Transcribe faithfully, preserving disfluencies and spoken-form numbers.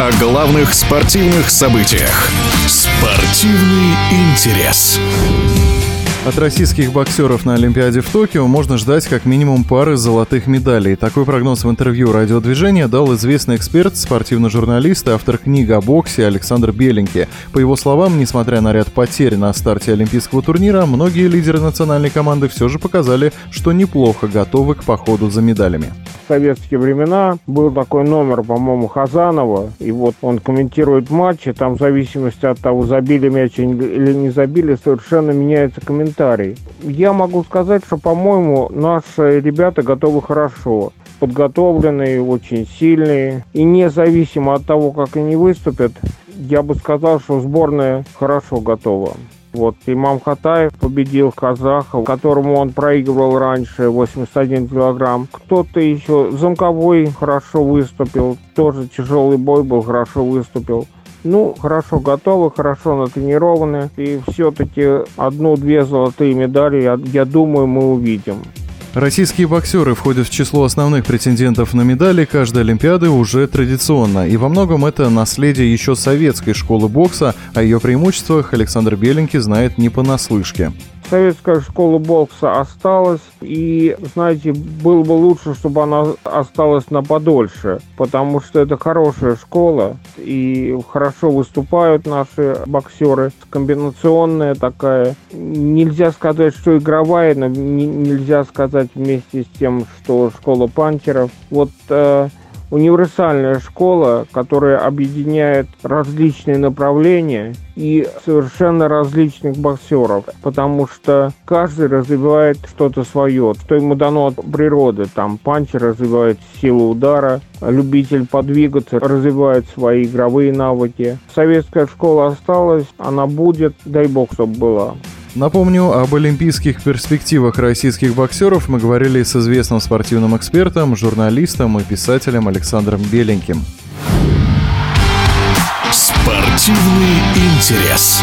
о главных спортивных событиях. Спортивный интерес. От российских боксеров на Олимпиаде в Токио можно ждать как минимум пары золотых медалей. Такой прогноз в интервью «Радио Движение» дал известный эксперт, спортивный журналист и автор книг о боксе Александр Беленький. По его словам, несмотря на ряд потерь на старте олимпийского турнира, многие лидеры национальной команды все же показали, что неплохо готовы к походу за медалями. В советские времена был такой номер, по-моему, Хазанова, и вот он комментирует матчи, там в зависимости от того, забили мяч или не забили, совершенно меняется комментарий. Я могу сказать, что, по-моему, наши ребята готовы хорошо, подготовленные, очень сильные, и независимо от того, как они выступят, я бы сказал, что сборная хорошо готова. Вот Имам Хатаев победил казаха, которому он проигрывал раньше, восемьдесят один килограмм. Кто-то еще, Замковой хорошо выступил, тоже тяжелый бой был, хорошо выступил. Ну, хорошо готовы, хорошо натренированы. И все-таки одну-две золотые медали, я, я думаю, мы увидим. Российские боксеры входят в число основных претендентов на медали каждой Олимпиады уже традиционно. И во многом это наследие еще советской школы бокса, о ее преимуществах Александр Беленький знает не понаслышке. Советская школа бокса осталась, и, знаете, было бы лучше, чтобы она осталась на подольше, потому что это хорошая школа, и хорошо выступают наши боксеры, комбинационная такая. Нельзя сказать, что игровая, но нельзя сказать вместе с тем, что школа панчеров. Вот э, универсальная школа, которая объединяет различные направления и совершенно различных боксеров, потому что каждый развивает что-то свое, что ему дано от природы. Там панчер развивает силу удара, любитель подвигаться развивает свои игровые навыки. Советская школа осталась, она будет, дай бог, чтобы была. Напомню, об олимпийских перспективах российских боксеров мы говорили с известным спортивным экспертом, журналистом и писателем Александром Беленьким. Спортивный интерес.